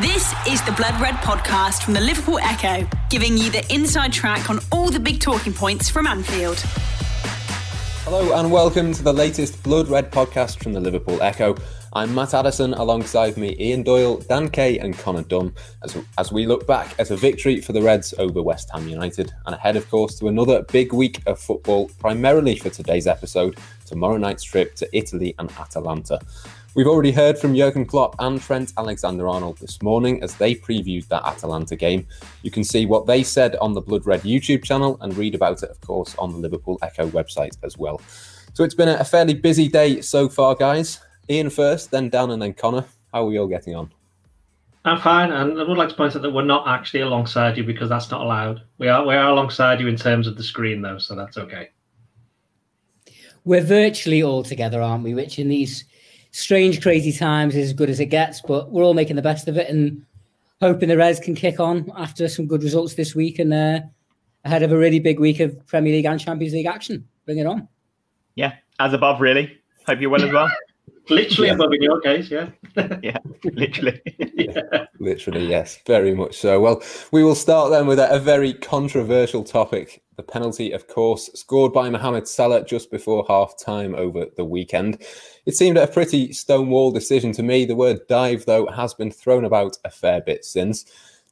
This is the Blood Red podcast from the Liverpool Echo, giving you the inside track on all the big talking points from Anfield. Hello and welcome to the latest Blood Red podcast from the Liverpool Echo. I'm Matt Addison, alongside me Ian Doyle, Dan Kay and Connor Dunn, as we look back at a victory for the Reds over West Ham United and ahead, of course, to another big week of football, primarily for today's episode, tomorrow night's trip to Italy and Atalanta. We've already heard from Jurgen Klopp and Trent Alexander-Arnold this morning as they previewed that Atalanta game. You can see what they said on the Blood Red YouTube channel and read about it, of course, on the Liverpool Echo website as well. So it's been a fairly busy day so far, guys. Ian first, then Dan and then Connor. How are we all getting on? I'm fine, and I would like to point out that we're not actually alongside you because that's not allowed. We are alongside you in terms of the screen, though, so that's okay. We're virtually all together, aren't we, Rich, in these strange, crazy times is as good as it gets, but we're all making the best of it and hoping the Reds can kick on after some good results this week and ahead of a really big week of Premier League and Champions League action. Bring it on. Yeah, as above, really. Hope you're well as well. Literally above in your case, yeah. Yeah, literally. Yeah, literally, yes, very much so. Well, we will start then with a very controversial topic, the penalty, of course, scored by Mohamed Salah just before half-time over the weekend. It seemed a pretty stonewall decision to me. The word dive, though, has been thrown about a fair bit since.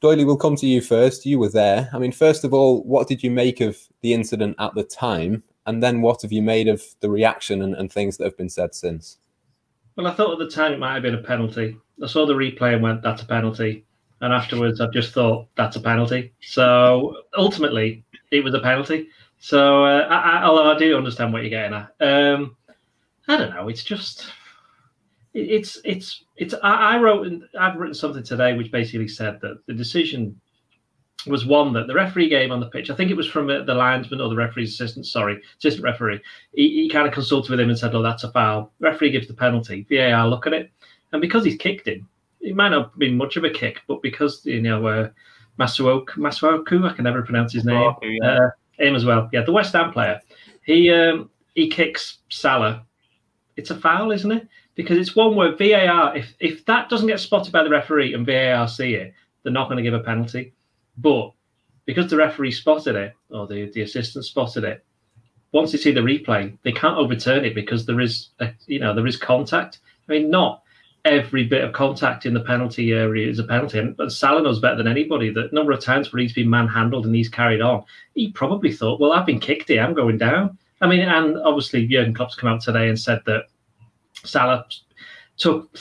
Doyley, we'll come to you first. You were there. I mean, first of all, what did you make of the incident at the time? And then what have you made of the reaction and things that have been said since? Well, I thought at the time it might have been a penalty. I saw the replay and went, that's a penalty. And afterwards, I just thought, that's a penalty. So, ultimately, it was a penalty. So, although I do understand what you're getting at. I don't know. It's just... I've written something today which basically said that the decision was one that the referee gave on the pitch. I think it was from the linesman or the referee's assistant referee. He kind of consulted with him and said, oh, that's a foul. The referee gives the penalty. VAR look at it. And because he's kicked him, it might not have been much of a kick, but because, you know, Masuaku, I can never pronounce his name. Him as well. Yeah, the West Ham player. He kicks Salah. It's a foul, isn't it? Because it's one where VAR, if that doesn't get spotted by the referee and VAR see it, they're not going to give a penalty. But because the referee spotted it, or the assistant spotted it, once they see the replay, they can't overturn it because there is contact. I mean, not every bit of contact in the penalty area is a penalty. And Salah knows better than anybody that number of times where he's been manhandled and he's carried on, he probably thought, well, I've been kicked here, I'm going down. I mean, and obviously Jurgen Klopp's come out today and said that Salah took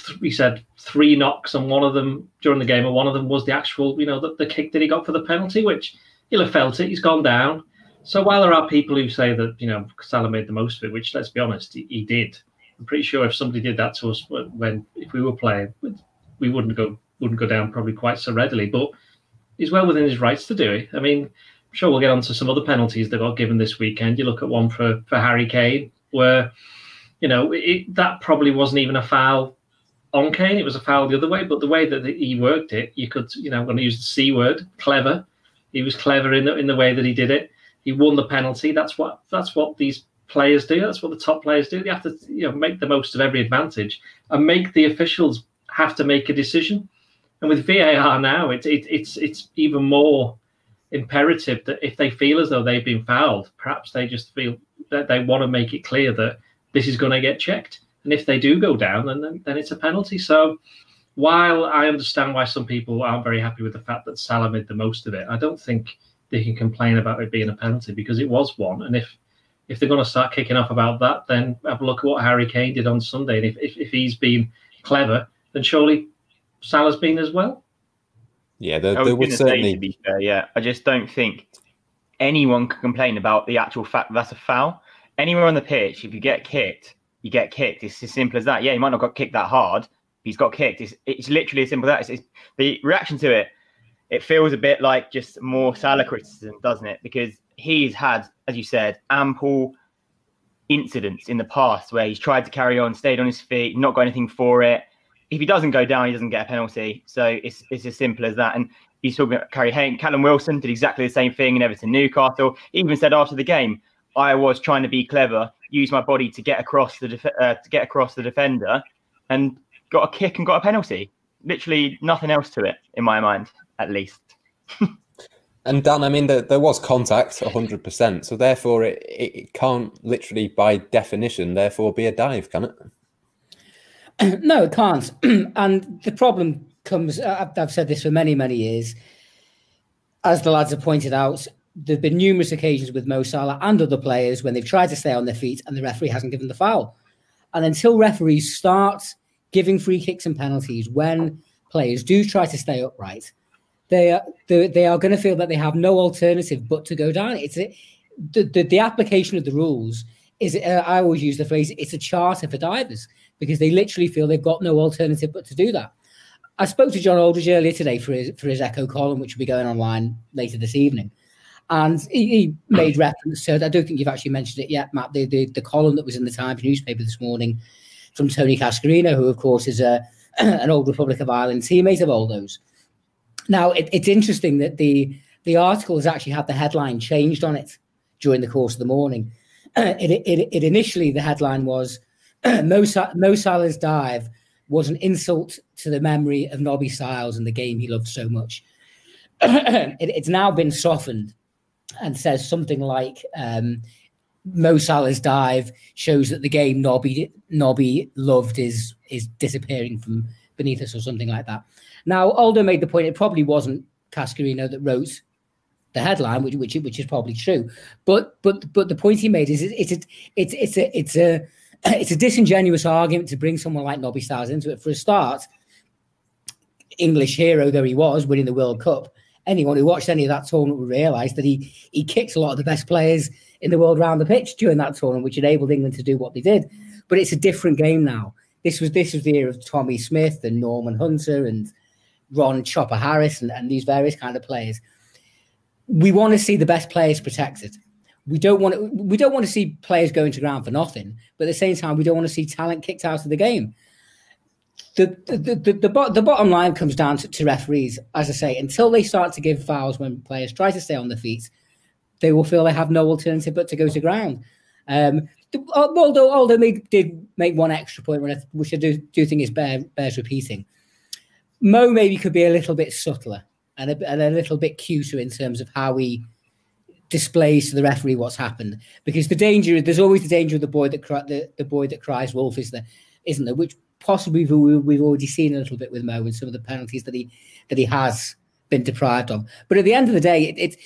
three knocks on one of them during the game, and one of them was the actual, the kick that he got for the penalty, which he'll have felt it. He's gone down. So while there are people who say that, Salah made the most of it, which, let's be honest, he did. I'm pretty sure if somebody did that to us if we were playing, we wouldn't go down probably quite so readily. But he's well within his rights to do it. I mean, I'm sure we'll get on to some other penalties that got given this weekend. You look at one for Harry Kane, where... that probably wasn't even a foul on Kane. It was a foul the other way. But the way that he worked it, you could, I'm going to use the C word, clever. He was clever in the way that he did it. He won the penalty. That's what these players do. That's what the top players do. They have to, make the most of every advantage and make the officials have to make a decision. And with VAR now, it's even more imperative that if they feel as though they've been fouled, perhaps they just feel that they want to make it clear that this is going to get checked. And if they do go down, then it's a penalty. So while I understand why some people aren't very happy with the fact that Salah made the most of it, I don't think they can complain about it being a penalty because it was one. And if they're going to start kicking off about that, then have a look at what Harry Kane did on Sunday. And if he's been clever, then surely Salah's been as well. Yeah, there would certainly be fair. Yeah, I just don't think anyone can complain about the actual fact that that's a foul. Anywhere on the pitch, if you get kicked, you get kicked. It's as simple as that. Yeah, he might not got kicked that hard, but he's got kicked. It's literally as simple as that. The reaction to it, it feels a bit like just more Salah criticism, doesn't it? Because he's had, as you said, ample incidents in the past where he's tried to carry on, stayed on his feet, not got anything for it. If he doesn't go down, he doesn't get a penalty. So it's as simple as that. And he's talking about Harry Kane. Callum Wilson did exactly the same thing in Everton, Newcastle. He even said after the game, I was trying to be clever, use my body to get across the defender, and got a kick and got a penalty. literally nothing else to it, in my mind, at least. And Dan, I mean, there was contact, 100%. So therefore, it can't literally, by definition, therefore be a dive, can it? No, it can't. And the problem comes, I've said this for many, many years, as the lads have pointed out, there have been numerous occasions with Mo Salah and other players when they've tried to stay on their feet and the referee hasn't given the foul. And until referees start giving free kicks and penalties when players do try to stay upright, they are going to feel that they have no alternative but to go down. The application of the rules is, I always use the phrase, it's a charter for divers, because they literally feel they've got no alternative but to do that. I spoke to John Aldridge earlier today for his Echo column, which will be going online later this evening. And he made reference to, I don't think you've actually mentioned it yet, Matt, the column that was in the Times newspaper this morning from Tony Cascarino, who, of course, is an old Republic of Ireland teammate of Aldo's. Now, it's interesting that the article has actually had the headline changed on it during the course of the morning. It initially, the headline was, Mo Salah's dive was an insult to the memory of Nobby Stiles and the game he loved so much. It's now been softened and says something like, Mo Salah's dive shows that the game Nobby loved is disappearing from beneath us, or something like that. Now, Aldo made the point, it probably wasn't Cascarino that wrote the headline, which is probably true. But the point he made is it's a disingenuous argument to bring someone like Nobby Stiles into it. For a start, English hero though he was, winning the World Cup, anyone who watched any of that tournament would realise that he kicked a lot of the best players in the world around the pitch during that tournament, which enabled England to do what they did. But it's a different game now. This was the era of Tommy Smith and Norman Hunter and Ron Chopper Harris and these various kind of players. We want to see the best players protected. We don't want to see players going to ground for nothing. But at the same time, we don't want to see talent kicked out of the game. The bottom line comes down to referees, as I say, until they start to give fouls when players try to stay on their feet, they will feel they have no alternative but to go to ground. Although they did make one extra point, which I do think is bears repeating. Mo maybe could be a little bit subtler and a little bit cuter in terms of how he displays to the referee what's happened, because there's always the danger of the boy that cries wolf, isn't there? Which possibly we've already seen a little bit with Mo and some of the penalties that he has been deprived of. But at the end of the day, it's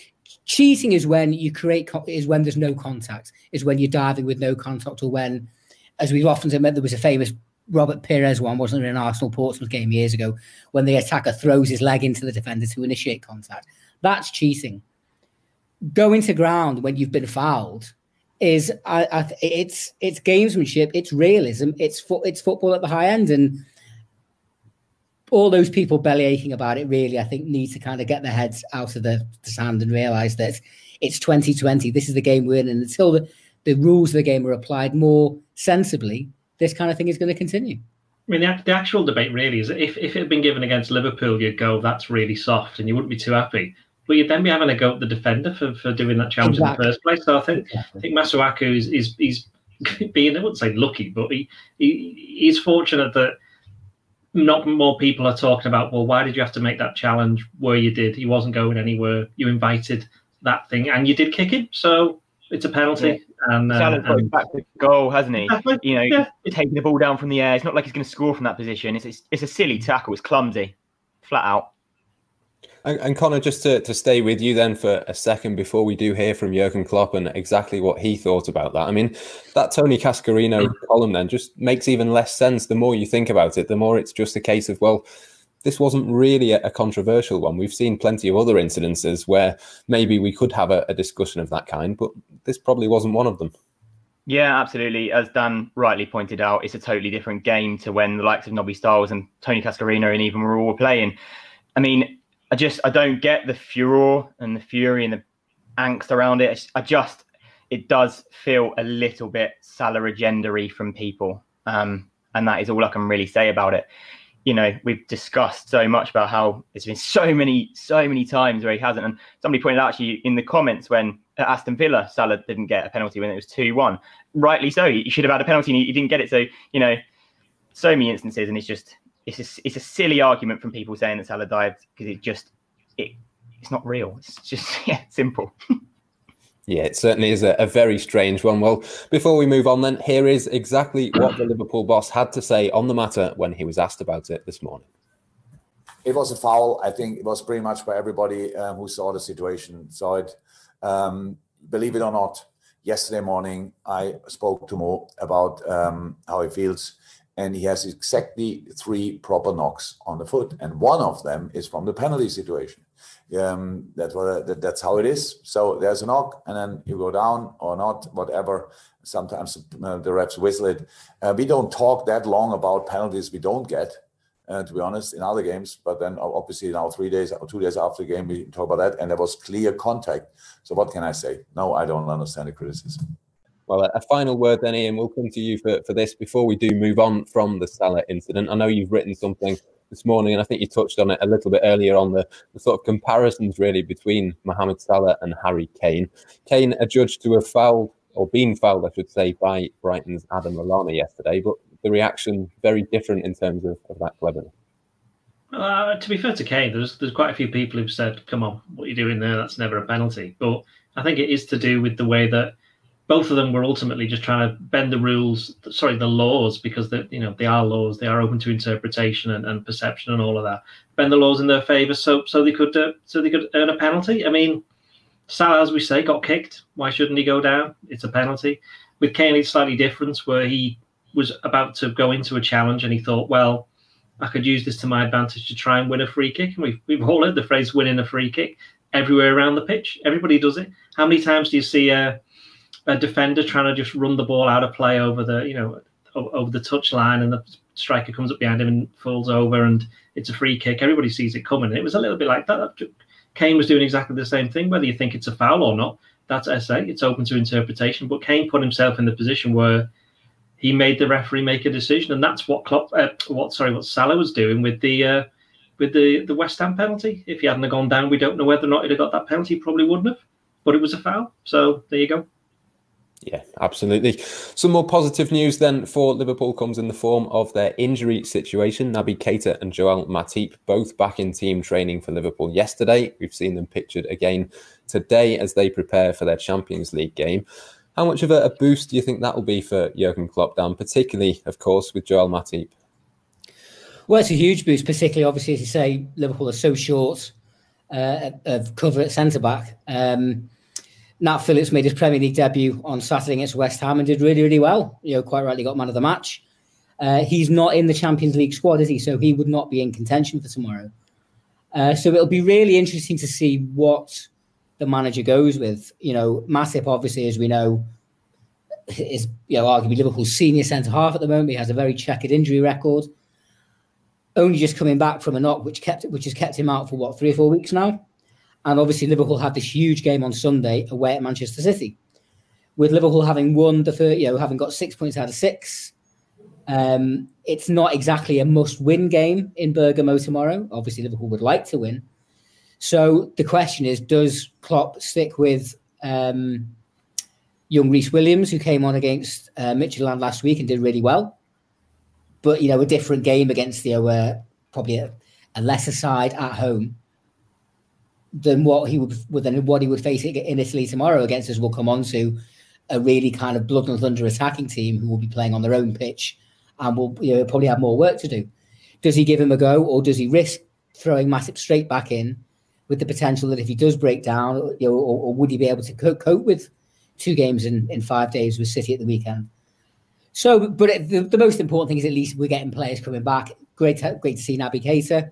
cheating is when you create is when there's no contact, is when you're diving with no contact, or when, as we've often said, there was a famous Robert Pires one, wasn't there, in an Arsenal-Portsmouth game years ago, when the attacker throws his leg into the defender to initiate contact. That's cheating. Going to ground when you've been fouled is it's gamesmanship, it's realism, it's football at the high end, and all those people bellyaching about it really, I think, need to kind of get their heads out of the sand and realise that it's 2020. This is the game we're in, and until the rules of the game are applied more sensibly, this kind of thing is going to continue. I mean, the actual debate really is if it had been given against Liverpool, you'd go, that's really soft, and you wouldn't be too happy. But you'd then be having a go at the defender for doing that challenge in the first place. So I think Masuaku is being, I wouldn't say lucky, but he's fortunate that not more people are talking about, well, why did you have to make that challenge where you did? He wasn't going anywhere. You invited that thing, and you did kick him, so it's a penalty. Yeah. And Salah's got back to goal, hasn't he? You know, taking the ball down from the air. It's not like he's going to score from that position. It's a silly tackle. It's clumsy, flat out. And Connor, just to stay with you then for a second before we do hear from Jurgen Klopp and exactly what he thought about that. I mean, that Tony Cascarino column then just makes even less sense the more you think about it, the more it's just a case of, well, this wasn't really a controversial one. We've seen plenty of other incidences where maybe we could have a discussion of that kind, but this probably wasn't one of them. Yeah, absolutely. As Dan rightly pointed out, it's a totally different game to when the likes of Nobby Stiles and Tony Cascarino and even were all playing. I mean, I don't get the furore and the fury and the angst around it. It does feel a little bit Salah agenda-y from people. And that is all I can really say about it. You know, we've discussed so much about how there's been so many times where he hasn't. And somebody pointed out actually in the comments when at Aston Villa, Salah didn't get a penalty when it was 2-1. Rightly so. He should have had a penalty and he didn't get it. So, you know, so many instances, and it's just it's a silly argument from people saying that Salah dived, because it's not real. It's just simple. Yeah, it certainly is a very strange one. Well, before we move on then, here is exactly what the Liverpool boss had to say on the matter when he was asked about it this morning. It was a foul. I think it was pretty much by everybody who saw the situation. So believe it or not, yesterday morning I spoke to Mo about how he feels, and he has exactly 3 proper knocks on the foot, and one of them is from the penalty situation. That's how it is. So there's a knock, and then you go down or not, whatever. Sometimes the refs whistle it. We don't talk that long about penalties we don't get, to be honest, in other games. But then obviously now 3 days or 2 days after the game, we talk about that, and there was clear contact. So what can I say? No, I don't understand the criticism. Well, a final word then, Ian, we'll come to you for this before we do move on from the Salah incident. I know you've written something this morning, and I think you touched on it a little bit earlier on the sort of comparisons really between Mohamed Salah and Harry Kane. Kane adjudged to have fouled, or been fouled, I should say, by Brighton's Adam Lallana yesterday, but the reaction very different in terms of that cleverness. To be fair to Kane, there's quite a few people who've said, come on, what are you doing there? That's never a penalty. But I think it is to do with the way that both of them were ultimately just trying to bend the laws, because they are laws. They are open to interpretation and perception and all of that. Bend the laws in their favour, so they could earn a penalty. I mean, Salah, as we say, got kicked. Why shouldn't he go down? It's a penalty. With Kane, it's slightly different, where he was about to go into a challenge and he thought, well, I could use this to my advantage to try and win a free kick. And we've all heard the phrase "winning a free kick" everywhere around the pitch. Everybody does it. How many times do you see a defender trying to just run the ball out of play over the touchline, and the striker comes up behind him and falls over, and it's a free kick? Everybody sees it coming. And it was a little bit like that. Kane was doing exactly the same thing, whether you think it's a foul or not. That's as I say, it's open to interpretation. But Kane put himself in the position where he made the referee make a decision, and that's what what Salah was doing with the West Ham penalty. If he hadn't have gone down, we don't know whether or not he'd have got that penalty. He probably wouldn't have, but it was a foul. So there you go. Yeah, absolutely. Some more positive news then for Liverpool comes in the form of their injury situation. Naby Keita and Joel Matip both back in team training for Liverpool yesterday. We've seen them pictured again today as they prepare for their Champions League game. How much of a boost do you think that will be for Jurgen Klopp, Dan, particularly, of course, with Joel Matip? Well, it's a huge boost, particularly, obviously, as you say, Liverpool are so short of cover at centre-back. Nat Phillips made his Premier League debut on Saturday against West Ham and did really, really well. Quite rightly got man of the match. He's not in the Champions League squad, is he? So he would not be in contention for tomorrow. So it'll be really interesting to see what the manager goes with. Matip, obviously, as we know, is arguably Liverpool's senior centre-half at the moment. He has a very checkered injury record. Only just coming back from a knock, which has kept him out for, 3 or 4 weeks now. And obviously, Liverpool had this huge game on Sunday away at Manchester City. With Liverpool having won having got 6 points out of 6, it's not exactly a must-win game in Bergamo tomorrow. Obviously, Liverpool would like to win. So the question is, does Klopp stick with young Rhys Williams, who came on against Midtjylland last week and did really well? But a different game against probably a lesser side at home than what he would face in Italy tomorrow against, us. We'll come on to, a really kind of blood and thunder attacking team who will be playing on their own pitch and will probably have more work to do. Does he give him a go, or does he risk throwing Matip straight back in with the potential that if he does break down, or would he be able to cope with 2 games in 5 days with City at the weekend? So, but the most important thing is at least we're getting players coming back. Great to see Naby Keita,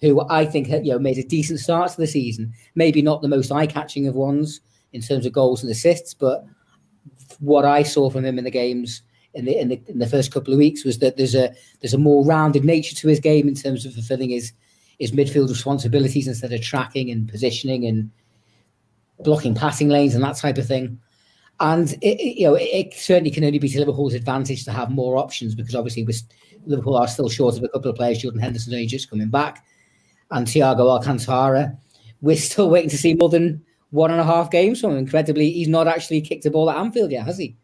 who I think made a decent start to the season. Maybe not the most eye-catching of ones in terms of goals and assists, but what I saw from him in the games in the first couple of weeks was that there's a more rounded nature to his game in terms of fulfilling his midfield responsibilities instead of tracking and positioning and blocking passing lanes and that type of thing. And it certainly can only be to Liverpool's advantage to have more options, because obviously Liverpool are still short of a couple of players. Jordan Henderson only just coming back, and Thiago Alcantara. We're still waiting to see more than 1.5 games from him. Incredibly, he's not actually kicked a ball at Anfield yet, has he?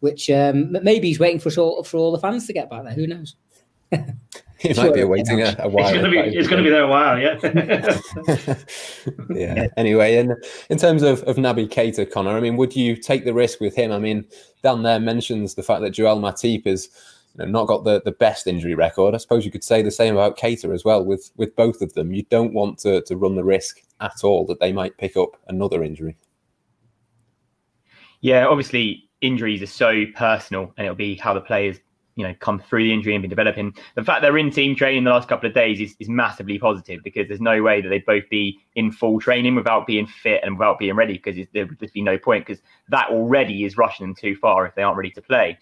Which maybe he's waiting for all the fans to get back there. Who knows? He might be awaiting a while. It's going to be there a while, yeah. Yeah. Anyway, and in terms of Naby Keita, Connor, I mean, would you take the risk with him? I mean, Dan there mentions the fact that Joel Matip has not got the best injury record. I suppose you could say the same about Keita as well. With both of them, you don't want to run the risk at all that they might pick up another injury. Yeah, obviously injuries are so personal, and it'll be how the players come through the injury and been developing. The fact they're in team training the last couple of days is massively positive, because there's no way that they'd both be in full training without being fit and without being ready, because there would just be no point, because that already is rushing them too far if they aren't ready to play.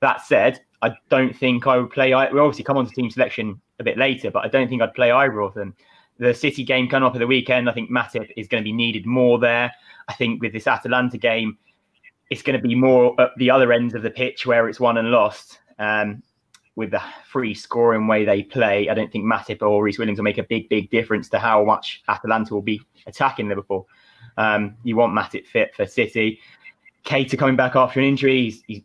That said, I don't think I would play. We'll obviously come on to team selection a bit later, but I don't think I'd play either of them. The City game coming up at the weekend, I think Matip is going to be needed more there. I think with this Atalanta game, it's going to be more at the other ends of the pitch where it's won and lost. With the free scoring way they play, I don't think Matip or Rhys Williams will make a big difference to how much Atalanta will be attacking Liverpool. You want Matip fit for City. Keita coming back after an injury, he's,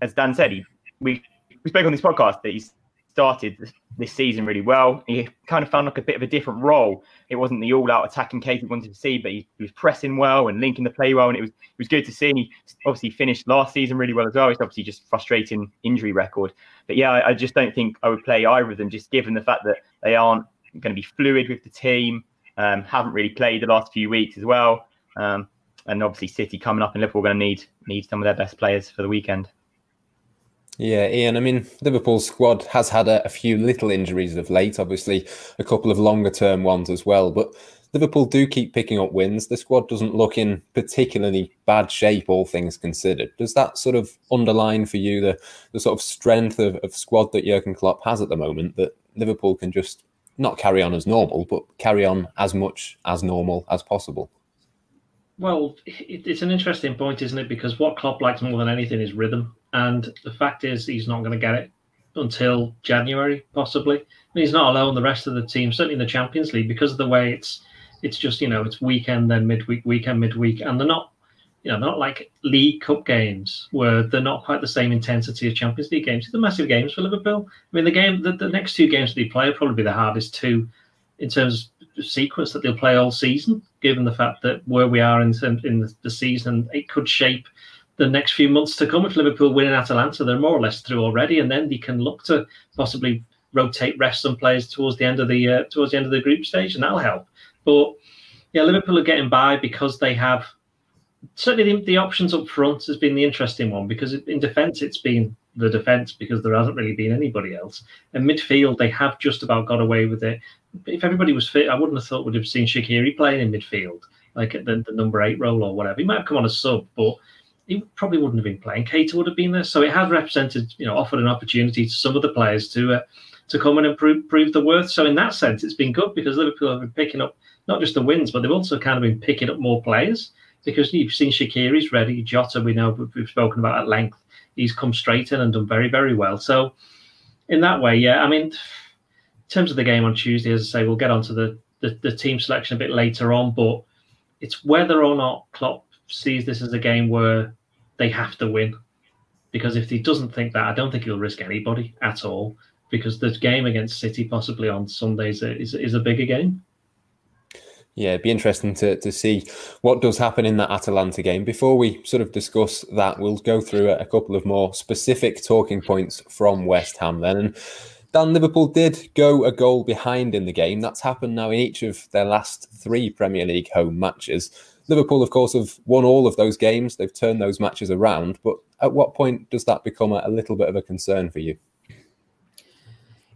as Dan said, we spoke on this podcast that he's started this season really well. He kind of found like a bit of a different role. It wasn't the all-out attacking Keita we wanted to see, but he was pressing well and linking the play well, and it was good to see. He obviously finished last season really well as well. It's obviously just frustrating injury record. But yeah, I just don't think I would play either of them, just given the fact that they aren't going to be fluid with the team, haven't really played the last few weeks as well. And obviously City coming up, and Liverpool are going to need some of their best players for the weekend. Yeah, Ian, I mean, Liverpool's squad has had a few little injuries of late, obviously a couple of longer-term ones as well, but Liverpool do keep picking up wins. The squad doesn't look in particularly bad shape, all things considered. Does that sort of underline for you the sort of strength of squad that Jurgen Klopp has at the moment, that Liverpool can just not carry on as normal, but carry on as much as normal as possible? Well, it's an interesting point, isn't it? Because what Klopp likes more than anything is rhythm. And the fact is, he's not going to get it until January, possibly. I mean, he's not alone. The rest of the team, certainly in the Champions League, because of the way it's just, it's weekend, then midweek, weekend, midweek. And they're not, not like League Cup games where they're not quite the same intensity as Champions League games. They're massive games for Liverpool. I mean, the next two games that they play will probably be the hardest two in terms of sequence that they'll play all season, given the fact that where we are in the season, it could shape the next few months to come. If Liverpool win in Atalanta, they're more or less through already, and then they can look to possibly rest some players towards the end of the group stage, and that'll help. But yeah, Liverpool are getting by because they have certainly the options up front has been the interesting one, because in defence it's been the defence, because there hasn't really been anybody else. And midfield, they have just about got away with it. If everybody was fit, I wouldn't have thought we'd have seen Shaqiri playing in midfield, like at the number 8 role or whatever. He might have come on as sub, but he probably wouldn't have been playing. Keita would have been there. So it has represented, offered an opportunity to some of the players to come and prove their worth. So in that sense, it's been good, because Liverpool have been picking up not just the wins, but they've also kind of been picking up more players, because you've seen Shaqiri's ready. Jota, we've spoken about at length. He's come straight in and done very, very well. So in that way, yeah, I mean, in terms of the game on Tuesday, as I say, we'll get onto the team selection a bit later on, but it's whether or not Klopp sees this as a game where they have to win, because if he doesn't think that, I don't think he'll risk anybody at all, because the game against City possibly on Sundays is a bigger game. Yeah, it'd be interesting to see what does happen in that Atalanta game. Before we sort of discuss that, we'll go through a couple of more specific talking points from West Ham then. And Dan, Liverpool did go a goal behind in the game. That's happened now in each of their last 3 Premier League home matches. Liverpool, of course, have won all of those games. They've turned those matches around. But at what point does that become a little bit of a concern for you?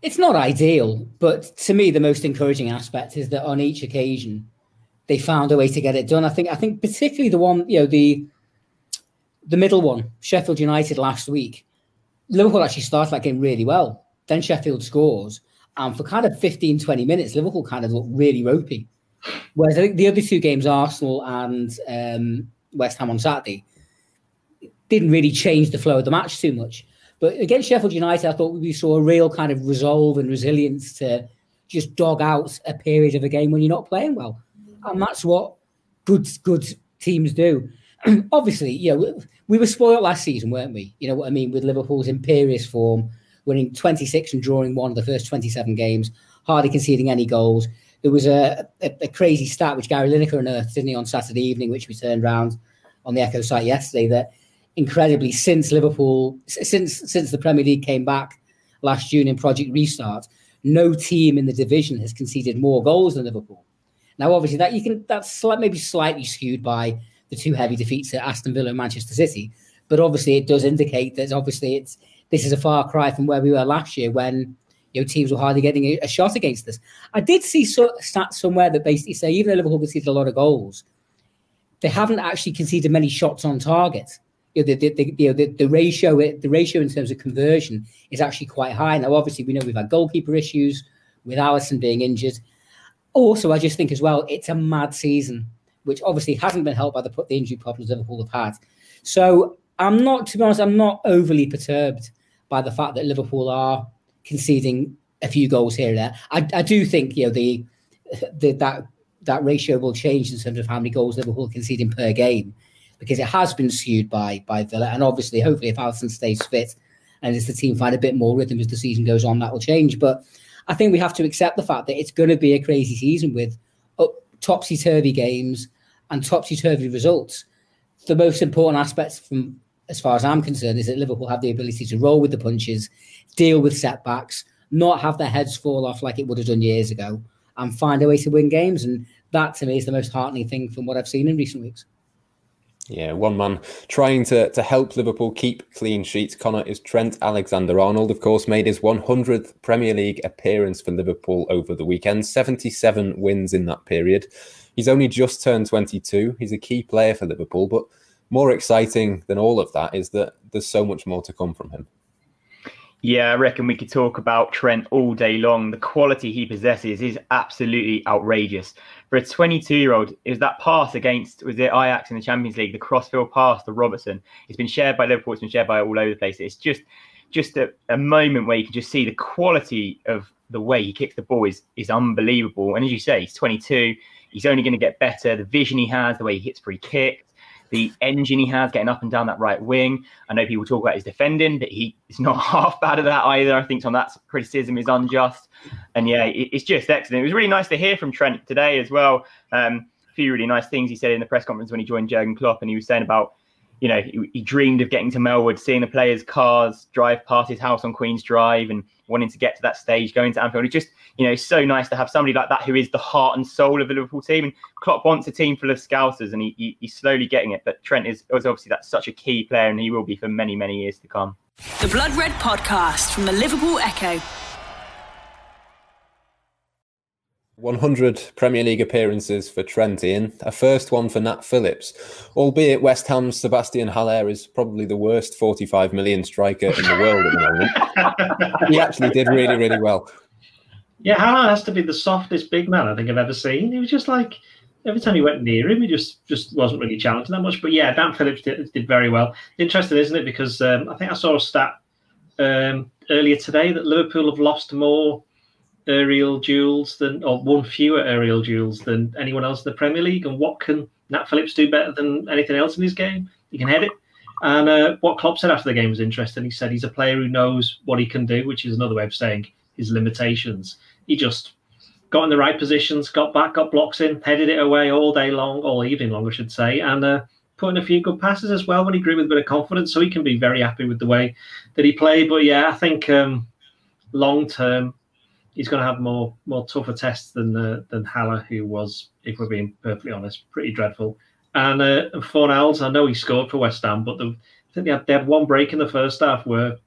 It's not ideal, but to me, the most encouraging aspect is that on each occasion, they found a way to get it done. I think particularly the one, the middle one, Sheffield United last week, Liverpool actually started that game really well. Then Sheffield scores. And for kind of 15, 20 minutes, Liverpool kind of looked really ropey. Whereas I think the other 2 games, Arsenal and West Ham on Saturday, didn't really change the flow of the match too much. But against Sheffield United, I thought we saw a real kind of resolve and resilience to just dog out a period of a game when you're not playing well. And that's what good teams do. Obviously, we were spoiled last season, weren't we? You know what I mean? With Liverpool's imperious form, winning 26 and drawing one of the first 27 games, hardly conceding any goals. There was a crazy stat which Gary Lineker unearthed, didn't he, on Saturday evening, which we turned round on the Echo site yesterday, that incredibly since the Premier League came back last June in Project Restart, no team in the division has conceded more goals than Liverpool. Now, obviously, that's maybe slightly skewed by the two heavy defeats at Aston Villa and Manchester City, but obviously it does indicate that this is a far cry from where we were last year when teams were hardly getting a shot against us. I did see stats somewhere that basically say even though Liverpool conceded a lot of goals, they haven't actually conceded many shots on target. The ratio in terms of conversion is actually quite high. Now, obviously, we know we've had goalkeeper issues with Alisson being injured. Also, I just think as well, it's a mad season, which obviously hasn't been helped by the injury problems Liverpool have had. So I'm not, to be honest, I'm not overly perturbed by the fact that Liverpool are conceding a few goals here and there. I do think that ratio will change in terms of how many goals Liverpool are conceding per game, because it has been skewed by Villa. And obviously, hopefully, if Alisson stays fit and as the team find a bit more rhythm as the season goes on, that will change. But I think we have to accept the fact that it's going to be a crazy season with topsy-turvy games and topsy-turvy results. The most important aspects, from as far as I'm concerned, is that Liverpool have the ability to roll with the punches, deal with setbacks, not have their heads fall off like it would have done years ago, and find a way to win games. And that, to me, is the most heartening thing from what I've seen in recent weeks. Yeah, one man trying to help Liverpool keep clean sheets, Connor, is Trent Alexander-Arnold. Of course, made his 100th Premier League appearance for Liverpool over the weekend. 77 wins in that period. He's only just turned 22. He's a key player for Liverpool, but more exciting than all of that is that there's so much more to come from him. Yeah, I reckon we could talk about Trent all day long. The quality he possesses is absolutely outrageous. For a 22-year-old, it was that pass against, was it Ajax in the Champions League, the crossfield pass to Robertson. It's been shared by Liverpool, it's been shared by all over the place. It's just a moment where you can just see the quality of the way he kicks the ball is unbelievable. And as you say, he's 22. He's only going to get better. The vision he has, the way he hits free kicks, the engine he has getting up and down that right wing. I know people talk about his defending, but he's not half bad at that either. I think some of that criticism is unjust. And yeah, it's just excellent. It was really nice to hear from Trent today as well. A few really nice things he said in the press conference when he joined Jurgen Klopp, and he was saying about, he dreamed of getting to Melwood, seeing the players' cars drive past his house on Queen's Drive and wanting to get to that stage, going to Anfield. It's just, it's so nice to have somebody like that who is the heart and soul of the Liverpool team. And Klopp wants a team full of scousers, and he's slowly getting it. But Trent is obviously that's such a key player, and he will be for many, many years to come. The Blood Red Podcast from the Liverpool Echo. 100 Premier League appearances for Trent, Ian. A first one for Nat Phillips, albeit West Ham's Sebastian Haller is probably the worst 45 million striker in the world at the moment. He actually did really, really well. Yeah, Haller has to be the softest big man I think I've ever seen. He was just like, every time you went near him, he just wasn't really challenging that much. But yeah, Dan Phillips did very well. Interesting, isn't it? Because I think I saw a stat earlier today that Liverpool have lost more aerial duels won fewer aerial duels than anyone else in the Premier League. And what can Nat Phillips do better than anything else in his game? He can head it. And what Klopp said after the game was interesting. He said he's a player who knows what he can do, which is another way of saying his limitations. He just got in the right positions, got back, got blocks in, headed it away all day long, all evening long, I should say, and put in a few good passes as well when he grew with a bit of confidence. So he can be very happy with the way that he played. But yeah, I think long term, he's going to have more tougher tests than Haller, who was, if we're being perfectly honest, pretty dreadful. And Fornals, I know he scored for West Ham, but I think they had one break in the first half where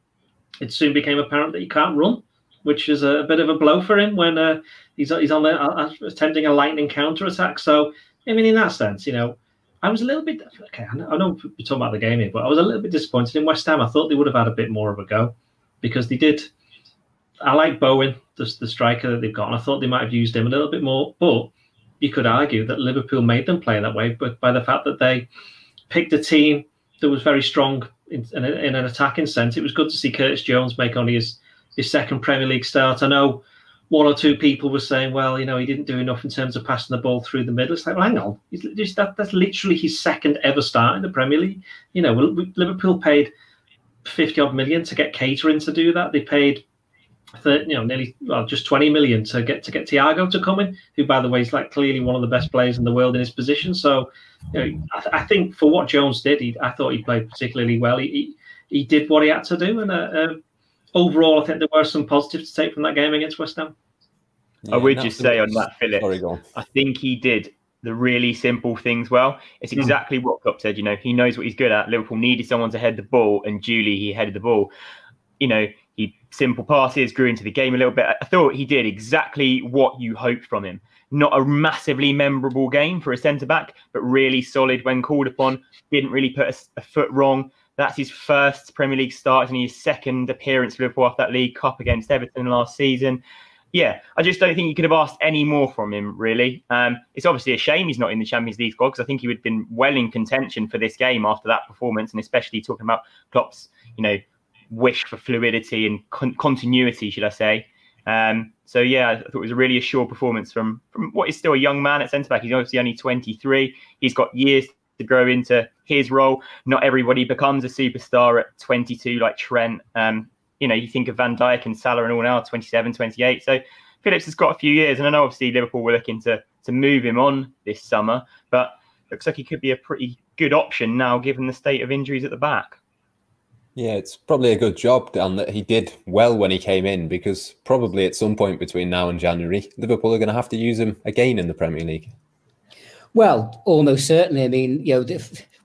it soon became apparent that he can't run, which is a bit of a blow for him when he's on there attempting a lightning counter attack. So I mean, in that sense, I was a little bit okay. I know we're talking about the game here, but I was a little bit disappointed in West Ham. I thought they would have had a bit more of a go because they did. I like Bowen, the striker that they've got, and I thought they might have used him a little bit more. But you could argue that Liverpool made them play that way, but by the fact that they picked a team that was very strong in an attacking sense. It was good to see Curtis Jones make only his second Premier League start. I know one or two people were saying, well, he didn't do enough in terms of passing the ball through the middle. It's like, well, hang on, that's literally his second ever start in the Premier League. Liverpool paid 50-odd million to get Keita in to do that. They paid, nearly just 20 million to get Thiago to come in, who, by the way, is like clearly one of the best players in the world in his position. So, I think for what Jones did, I thought he played particularly well. He did what he had to do, and overall, I think there were some positives to take from that game against West Ham. Yeah, I would just say on Nat Phillips, I think he did the really simple things well. It's exactly what Klopp said. He knows what he's good at. Liverpool needed someone to head the ball, and duly he headed the ball. He simple passes, grew into the game a little bit. I thought he did exactly what you hoped from him. Not a massively memorable game for a centre-back, but really solid when called upon. Didn't really put a foot wrong. That's his first Premier League start and his second appearance for Liverpool after that League Cup against Everton last season. Yeah, I just don't think you could have asked any more from him, really. It's obviously a shame he's not in the Champions League squad, because I think he would have been well in contention for this game after that performance, and especially talking about Klopp's, wish for fluidity and continuity, should I say. So, yeah, I thought it was a really assured performance from what is still a young man at centre-back. He's obviously only 23. He's got years to grow into his role. Not everybody becomes a superstar at 22 like Trent. You think of Van Dijk and Salah and all now, 27, 28. So Phillips has got a few years, and I know obviously Liverpool were looking to move him on this summer, but looks like he could be a pretty good option now given the state of injuries at the back. Yeah, it's probably a good job, Dan, that he did well when he came in, because probably at some point between now and January, Liverpool are going to have to use him again in the Premier League. Well, almost certainly. I mean,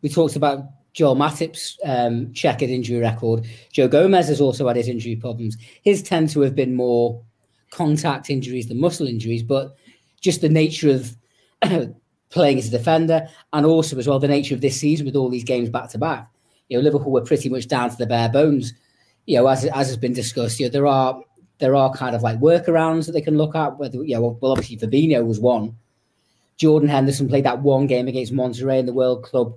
we talked about Joel Matip's checkered injury record. Joe Gomez has also had his injury problems. His tend to have been more contact injuries than muscle injuries, but just the nature of playing as a defender, and also as well the nature of this season with all these games back to back. Liverpool were pretty much down to the bare bones. As has been discussed, there are kind of like workarounds that they can look at. Whether obviously Fabinho was one. Jordan Henderson played that one game against Monterrey in the World Club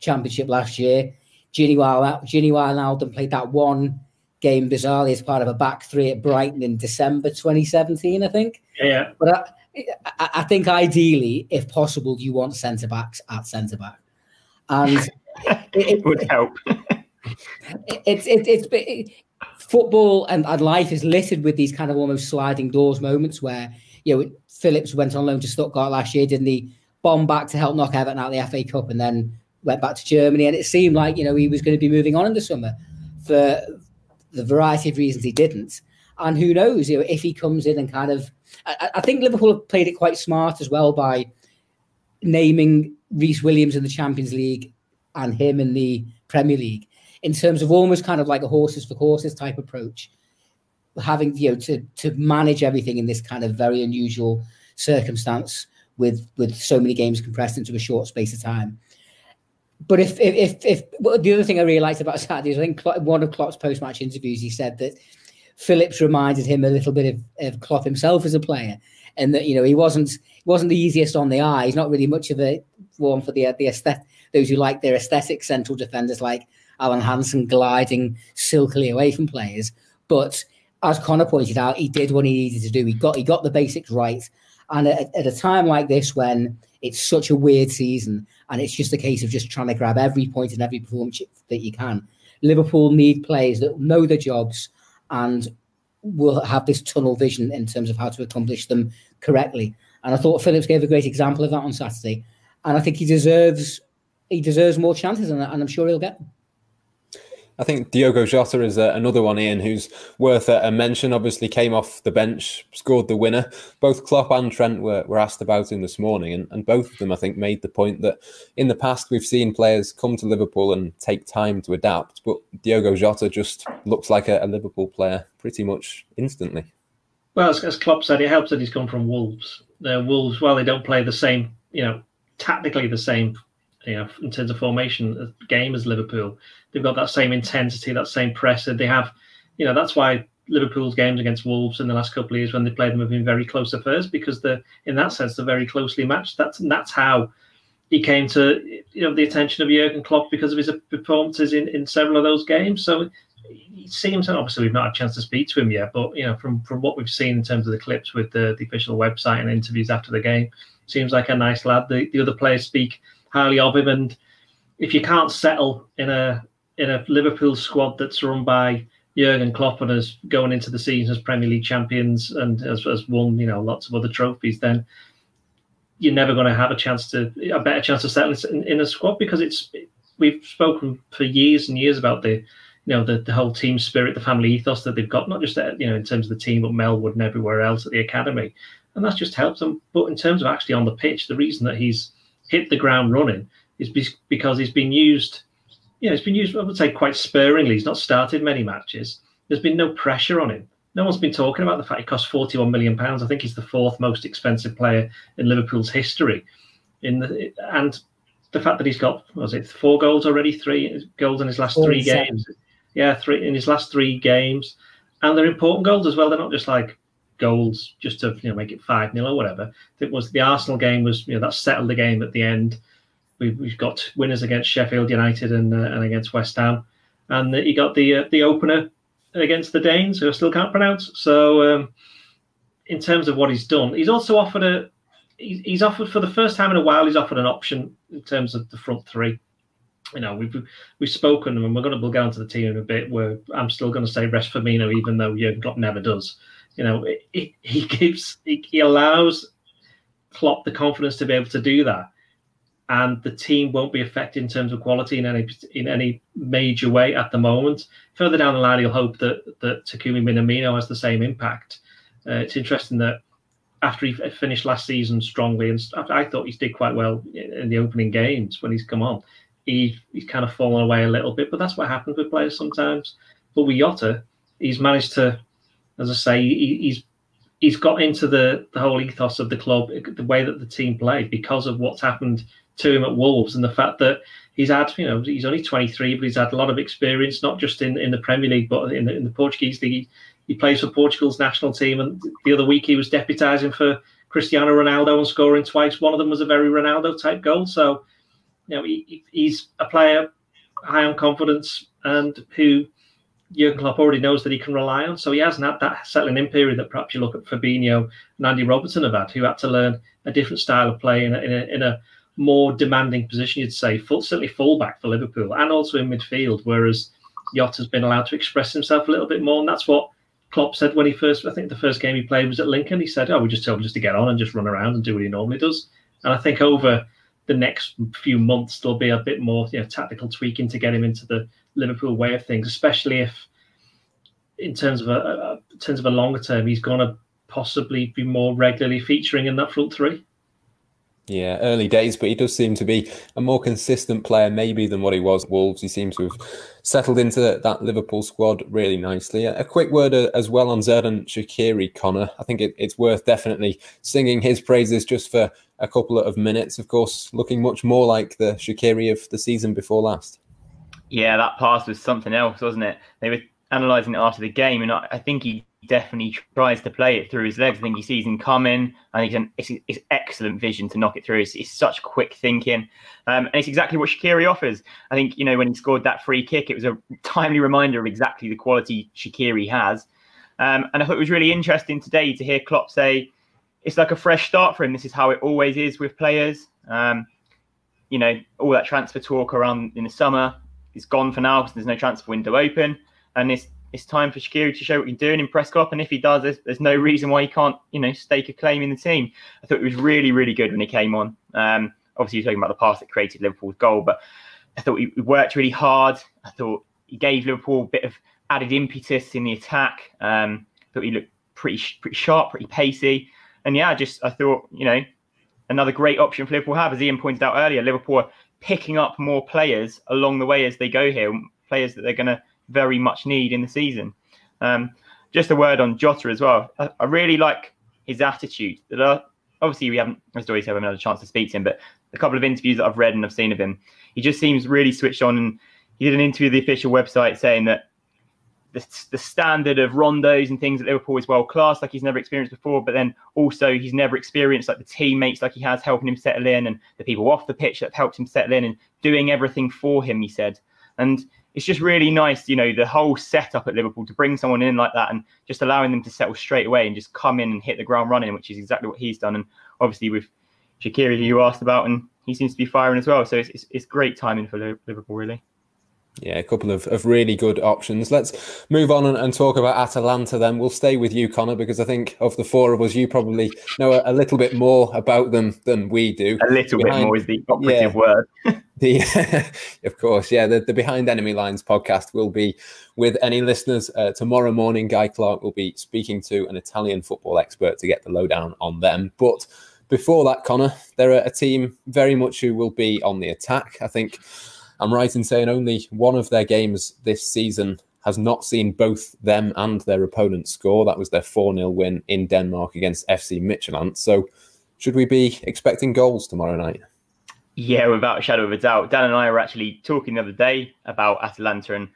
Championship last year. Wijnaldum played that one game, bizarrely, as part of a back three at Brighton in December 2017, I think. Yeah. But I think ideally, if possible, you want centre-backs at centre-back. And it would help. It's football and life is littered with these kind of almost sliding doors moments where, Phillips went on loan to Stuttgart last year, didn't he? Bombed back to help knock Everton out of the FA Cup and then went back to Germany. And it seemed like, he was going to be moving on in the summer. For the variety of reasons, he didn't. And who knows, if he comes in and kind of... I think Liverpool have played it quite smart as well by naming Rhys Williams in the Champions League and him in the Premier League in terms of almost kind of like a horses for courses type approach. Having to manage everything in this kind of very unusual circumstance with so many games compressed into a short space of time. But if the other thing I really liked about Saturday is I think one of Klopp's post-match interviews, he said that Phillips reminded him a little bit of Klopp himself as a player, and that he wasn't the easiest on the eye. He's not really much of a one for the aesthetic, those who like their aesthetic central defenders like Alan Hansen gliding silkily away from players, but as Connor pointed out, he did what he needed to do. He got the basics right. And at a time like this, when it's such a weird season and it's just a case of just trying to grab every point in every performance that you can, Liverpool need players that know their jobs and will have this tunnel vision in terms of how to accomplish them correctly. And I thought Phillips gave a great example of that on Saturday. And I think he deserves more chances, and I'm sure he'll get them. I think Diogo Jota is another one, Ian, who's worth a mention. Obviously came off the bench, scored the winner. Both Klopp and Trent were asked about him this morning, and both of them, I think, made the point that in the past we've seen players come to Liverpool and take time to adapt, but Diogo Jota just looks like a Liverpool player pretty much instantly. Well, as Klopp said, it helps that he's come from Wolves. Wolves, well, they don't play the same, tactically the same, in terms of formation of game as Liverpool. They've got that same intensity, that same pressure. They have, that's why Liverpool's games against Wolves in the last couple of years when they played them have been very close affairs, because in that sense they're very closely matched. That's how he came to the attention of Jurgen Klopp, because of his performances in several of those games. So it seems, and obviously we've not had a chance to speak to him yet, but from what we've seen in terms of the clips with the official website and interviews after the game, seems like a nice lad. The other players speak highly of him, and if you can't settle in a in a Liverpool squad that's run by Jurgen Klopp and is going into the season as Premier League champions and has won, you know, lots of other trophies, then you're never going to have a better chance of settling in a squad, because we've spoken for years and years about the whole team spirit, the family ethos that they've got, not just in terms of the team, but Melwood and everywhere else at the academy, and that's just helped them. But in terms of actually on the pitch, the reason that he's hit the ground running is because he's been used. You know, he's been used, I would say, quite sparingly. He's not started many matches. There's been no pressure on him. No one's been talking about the fact he cost £41 million. I think he's the fourth most expensive player in Liverpool's history. And the fact that he's got, what was it, 4 goals already, 3 goals in his last 3 games. Yeah, 3 in his last 3 games. And they're important goals as well. They're not just like goals just to make it 5-0 or whatever. It was the Arsenal game was, that settled the game at the end. We've got winners against Sheffield United and against West Ham, and he got the opener against the Danes, who I still can't pronounce. So, in terms of what he's done, he's also offered he's offered, for the first time in a while, he's offered an option in terms of the front three. We've spoken, and we'll get onto the team in a bit. Where I'm still going to say rest Firmino, even though Jurgen Klopp never does. He allows Klopp the confidence to be able to do that. And the team won't be affected in terms of quality in any major way at the moment. Further down the line, you'll hope that Takumi Minamino has the same impact. It's interesting that after he finished last season strongly, and I thought he did quite well in the opening games when he's come on, he's kind of fallen away a little bit, but that's what happens with players sometimes. But with Jota, he's managed to, as I say, he's got into the whole ethos of the club, the way that the team played, because of what's happened to him at Wolves, and the fact that he's had, he's only 23, but he's had a lot of experience, not just in the Premier League, but in the Portuguese league. He plays for Portugal's national team, and the other week he was deputising for Cristiano Ronaldo and scoring twice. One of them was a very Ronaldo-type goal. So, he's a player high on confidence, and who Jurgen Klopp already knows that he can rely on. So he hasn't had that settling-in period that perhaps you look at Fabinho and Andy Robertson have had, who had to learn a different style of play in a more demanding position, you'd say, certainly full-back for Liverpool, and also in midfield, whereas Jota's been allowed to express himself a little bit more. And that's what Klopp said when he first, I think the first game he played was at Lincoln. He said, we just told him just to get on and just run around and do what he normally does. And I think over the next few months, there'll be a bit more tactical tweaking to get him into the Liverpool way of things, especially if, in terms of a longer term, he's going to possibly be more regularly featuring in that front three. Yeah, early days, but he does seem to be a more consistent player maybe than what he was at Wolves. He seems to have settled into that Liverpool squad really nicely. A quick word as well on Xherdan Shaqiri, Connor. I think it's worth definitely singing his praises just for a couple of minutes. Of course, looking much more like the Shaqiri of the season before last. Yeah, that pass was something else, wasn't it? They were analysing it after the game, and I think he definitely tries to play it through his legs. I think he sees him coming, and it's excellent vision to knock it through. It's such quick thinking, and it's exactly what Shaqiri offers. I think when he scored that free kick, it was a timely reminder of exactly the quality Shaqiri has. And I thought it was really interesting today to hear Klopp say it's like a fresh start for him. This is how it always is with players. All that transfer talk around in the summer is gone for now because there's no transfer window open, and it's time for Shaqiri to show what he can do and impress Klopp. And if he does, there's no reason why he can't, stake a claim in the team. I thought it was really, really good when he came on. Obviously, you're talking about the pass that created Liverpool's goal, but I thought he worked really hard. I thought he gave Liverpool a bit of added impetus in the attack. I thought he looked pretty sharp, pretty pacey. And yeah, I thought, another great option for Liverpool have, as Ian pointed out earlier, Liverpool are picking up more players along the way as they go here, players that they're going to very much need in the season. Just a word on Jota as well. I really like his attitude. Obviously, we haven't had a chance to speak to him, but a couple of interviews that I've read and I've seen of him, he just seems really switched on. And he did an interview with the official website saying that the standard of rondos and things at Liverpool is world class, like he's never experienced before. But then also he's never experienced like the teammates like he has helping him settle in, and the people off the pitch that helped him settle in and doing everything for him, he said. And it's just really nice, the whole setup at Liverpool to bring someone in like that and just allowing them to settle straight away and just come in and hit the ground running, which is exactly what he's done. And obviously with Shaqiri, who you asked about, and he seems to be firing as well. So it's great timing for Liverpool, really. Yeah, a couple of really good options. Let's move on and talk about Atalanta then. We'll stay with you, Connor, because I think of the four of us, you probably know a little bit more about them than we do. A little bit more is the operative word. Of course, the Behind Enemy Lines podcast will be with any listeners tomorrow morning. Guy Clark will be speaking to an Italian football expert to get the lowdown on them. But before that, Connor, they're a team very much who will be on the attack. I think I'm right in saying only one of their games this season has not seen both them and their opponents score. That was their 4-0 win in Denmark against FC Midtjylland. So should we be expecting goals tomorrow night? Yeah, without a shadow of a doubt. Dan and I were actually talking the other day about Atalanta and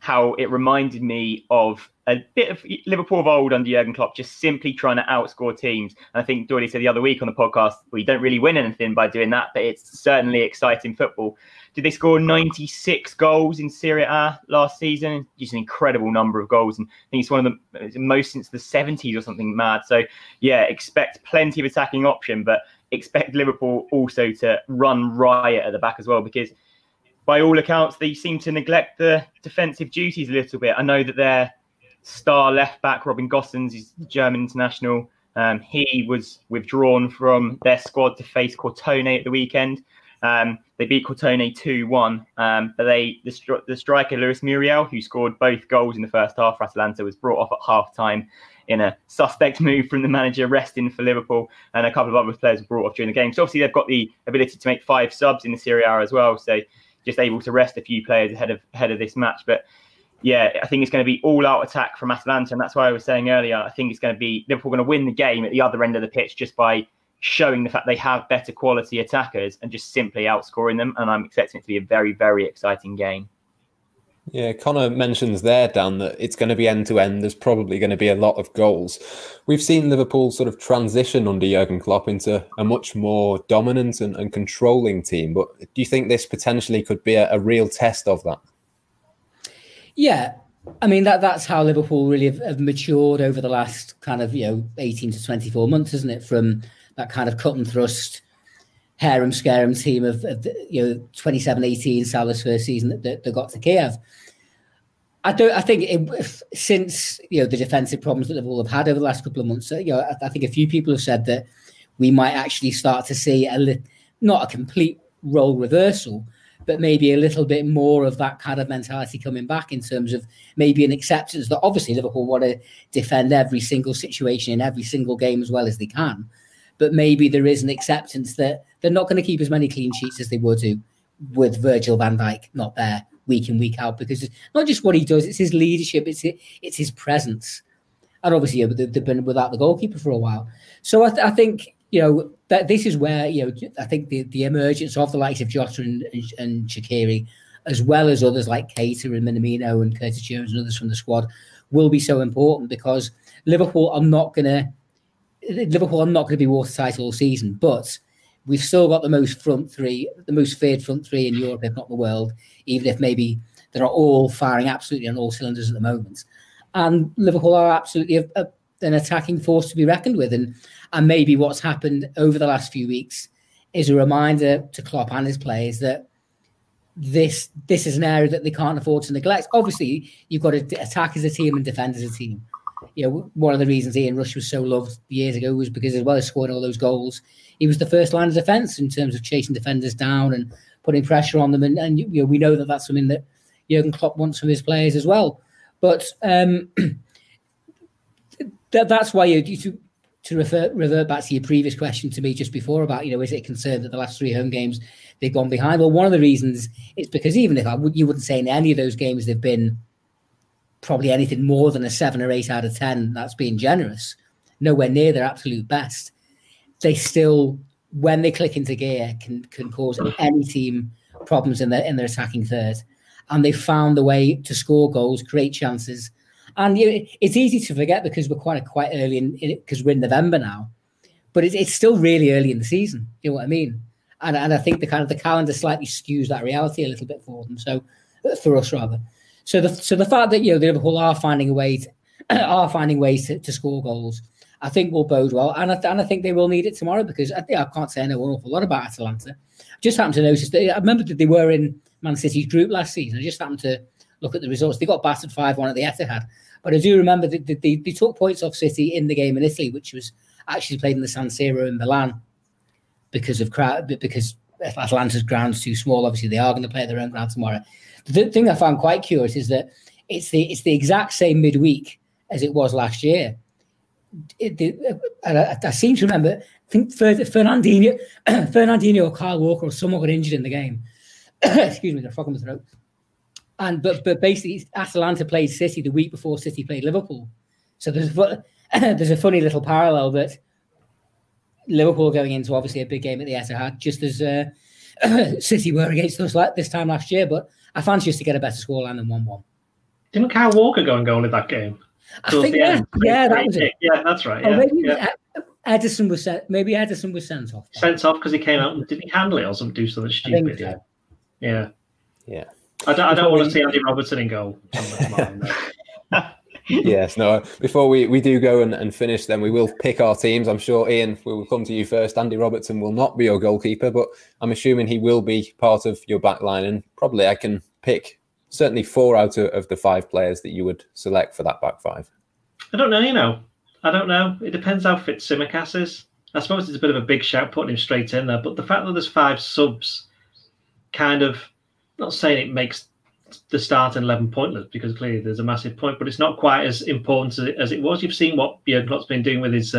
how it reminded me of a bit of Liverpool of old under Jurgen Klopp, just simply trying to outscore teams. And I think Doyley said the other week on the podcast, we don't really win anything by doing that, but it's certainly exciting football. Did they score 96 goals in Serie A last season? Just an incredible number of goals. And I think it's one of the most since the 70s or something mad. So, yeah, expect plenty of attacking option, but expect Liverpool also to run riot at the back as well, because by all accounts, they seem to neglect the defensive duties a little bit. I know that their star left-back, Robin Gosens, is the German international. He was withdrawn from their squad to face Cortone at the weekend. They beat Cortone 2-1, but the striker, Luis Muriel, who scored both goals in the first half for Atalanta, was brought off at half-time in a suspect move from the manager, resting for Liverpool, and a couple of other players were brought off during the game. So obviously they've got the ability to make 5 subs in the Serie A as well, so just able to rest a few players ahead of this match. But yeah, I think it's going to be all-out attack from Atalanta, and that's why I was saying earlier, I think it's going to be Liverpool going to win the game at the other end of the pitch just by showing the fact they have better quality attackers and just simply outscoring them, and I'm expecting it to be a very, very exciting game. Yeah, Connor mentions there, Dan, that it's going to be end-to-end. There's probably going to be a lot of goals. We've seen Liverpool sort of transition under Jurgen Klopp into a much more dominant and controlling team. But do you think this potentially could be a real test of that? Yeah, I mean, that's how Liverpool really have matured over the last kind of, 18 to 24 months, isn't it? From that kind of cut and thrust, harem scarum team of 27-18 Salah's first season that got to Kiev. I think since the defensive problems that Liverpool have had over the last couple of months, I think a few people have said that we might actually start to see not a complete role reversal, but maybe a little bit more of that kind of mentality coming back in terms of maybe an acceptance that obviously Liverpool want to defend every single situation in every single game as well as they can. But maybe there is an acceptance that they're not going to keep as many clean sheets as they would do with Virgil van Dijk not there week in, week out, because it's not just what he does, it's his leadership, it's his presence. And obviously, they've been without the goalkeeper for a while. So I think, that this is where, I think the emergence of the likes of Jota and Shaqiri, as well as others like Keita and Minamino and Curtis Jones and others from the squad, will be so important, because Liverpool are not going to be watertight all season, but we've still got the most feared front three in Europe, if not the world, even if maybe they're not all firing absolutely on all cylinders at the moment. And Liverpool are absolutely an attacking force to be reckoned with. And maybe what's happened over the last few weeks is a reminder to Klopp and his players that this is an area that they can't afford to neglect. Obviously, you've got to attack as a team and defend as a team. One of the reasons Ian Rush was so loved years ago was because, as well as scoring all those goals, he was the first line of defence in terms of chasing defenders down and putting pressure on them. And we know that's something that Jurgen Klopp wants from his players as well. But that's why you revert back to your previous question to me just before about, is it a concern that the last 3 home games they've gone behind? Well, one of the reasons is because even if you wouldn't say in any of those games they've been probably anything more than a 7 or 8 out of 10, that's being generous, nowhere near their absolute best, they still, when they click into gear, can cause any team problems in their attacking third. And they've found a way to score goals, create chances. And it's easy to forget because we're quite early in it, because we're in November now, but it's still really early in the season. You know what I mean? And I think the calendar slightly skews that reality a little bit for them. So for us rather. So the fact that the Liverpool are finding ways to score goals, I think will bode well, and I think they will need it tomorrow, because I can't say I know an awful lot about Atalanta. I just happened to notice that I remember that they were in Man City's group last season. I just happened to look at the results. They got battered 5-1 at the Etihad. But I do remember that they took points off City in the game in Italy, which was actually played in the San Siro in Milan because Atalanta's ground's too small. Obviously, they are going to play at their own ground tomorrow. The thing I found quite curious is that it's the exact same midweek as it was last year. I seem to remember, I think Fernandinho or Kyle Walker or someone got injured in the game. Excuse me, got a frog in my throat. But basically, Atalanta played City the week before City played Liverpool. So there's a funny little parallel that Liverpool going into obviously a big game at the Etihad, just as City were against us like this time last year. But I fancy us to get a better scoreline than 1-1. Didn't Kyle Walker go and goal in that game? I think that was it. Yeah, that's right. Yeah. Ederson was sent. Maybe Ederson was sent off. Sent off because he came out and didn't he handle it or something? Do something stupid. So. Yeah. I don't want to see Andy Robertson in goal. Yes, no. Before we do go and finish, then we will pick our teams. I'm sure, Ian, we will come to you first. Andy Robertson will not be your goalkeeper, but I'm assuming he will be part of your back line. And probably I can pick certainly four out of the five players that you would select for that back five. I don't know, I don't know. It depends how fit Tsimikas is. I suppose it's a bit of a big shout putting him straight in there, but the fact that there's five subs kind of, not saying it makes the starting 11 pointless because clearly there's a massive point, but it's not quite as important as it was. You've seen what Jurgen Klopp's been doing with his